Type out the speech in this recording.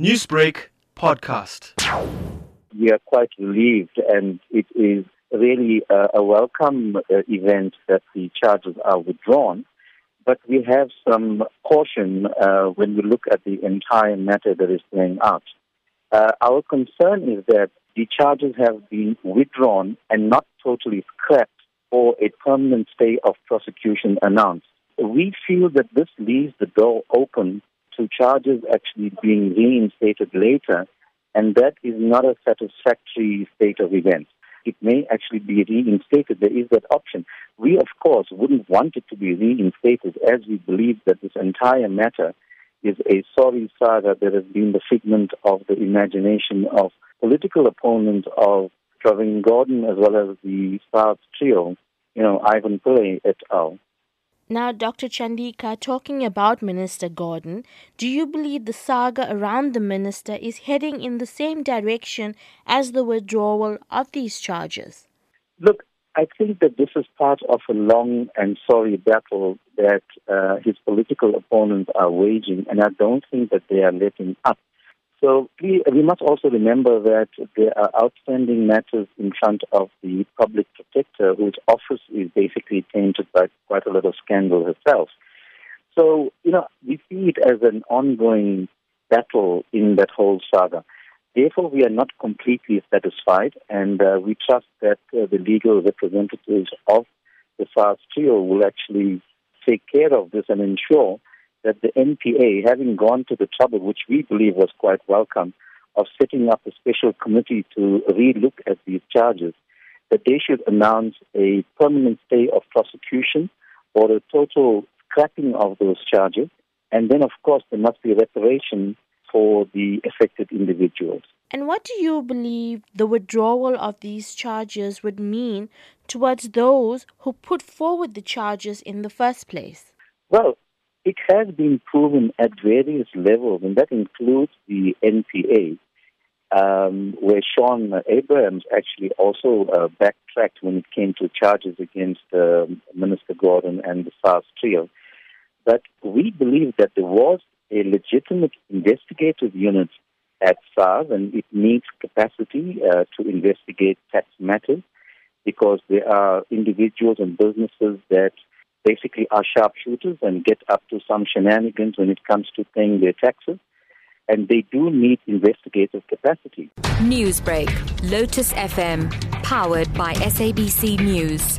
Newsbreak podcast. We are quite relieved, and it is really a welcome event that the charges are withdrawn. But we have some caution when we look at the entire matter that is playing out. Our concern is that the charges have been withdrawn and not totally scrapped or a permanent stay of prosecution announced. We feel that this leaves the door open to charges actually being reinstated later, and that is not a satisfactory state of events. It may actually be reinstated. There is that option. We, of course, wouldn't want it to be reinstated, as we believe that this entire matter is a sorry saga that has been the figment of the imagination of political opponents of Trevor Gordon as well as the SARS trio, Ivan Pillay et al. Now, Dr. Chandika, talking about Minister Gordon, do you believe the saga around the minister is heading in the same direction as the withdrawal of these charges? Look, I think that this is part of a long and sorry battle that his political opponents are waging, and I don't think that they are letting up. So we must also remember that there are outstanding matters in front of the Public Protector, whose office is basically tainted by quite a lot of scandal herself. So, we see it as an ongoing battle in that whole saga. Therefore, we are not completely satisfied, and we trust that the legal representatives of the SARS trio will actually take care of this and ensure that the NPA, having gone to the trouble, which we believe was quite welcome, of setting up a special committee to re-look at these charges, that they should announce a permanent stay of prosecution or a total scrapping of those charges. And then, of course, there must be reparation for the affected individuals. And what do you believe the withdrawal of these charges would mean towards those who put forward the charges in the first place? Well, it has been proven at various levels, and that includes the NPA, where Sean Abrahams actually also backtracked when it came to charges against Minister Gordon and the SARS trio. But we believe that there was a legitimate investigative unit at SARS, and it needs capacity to investigate tax matters, because there are individuals and businesses that basically are sharpshooters and get up to some shenanigans when it comes to paying their taxes. And they do need investigative capacity. Newsbreak, Lotus FM, powered by SABC News.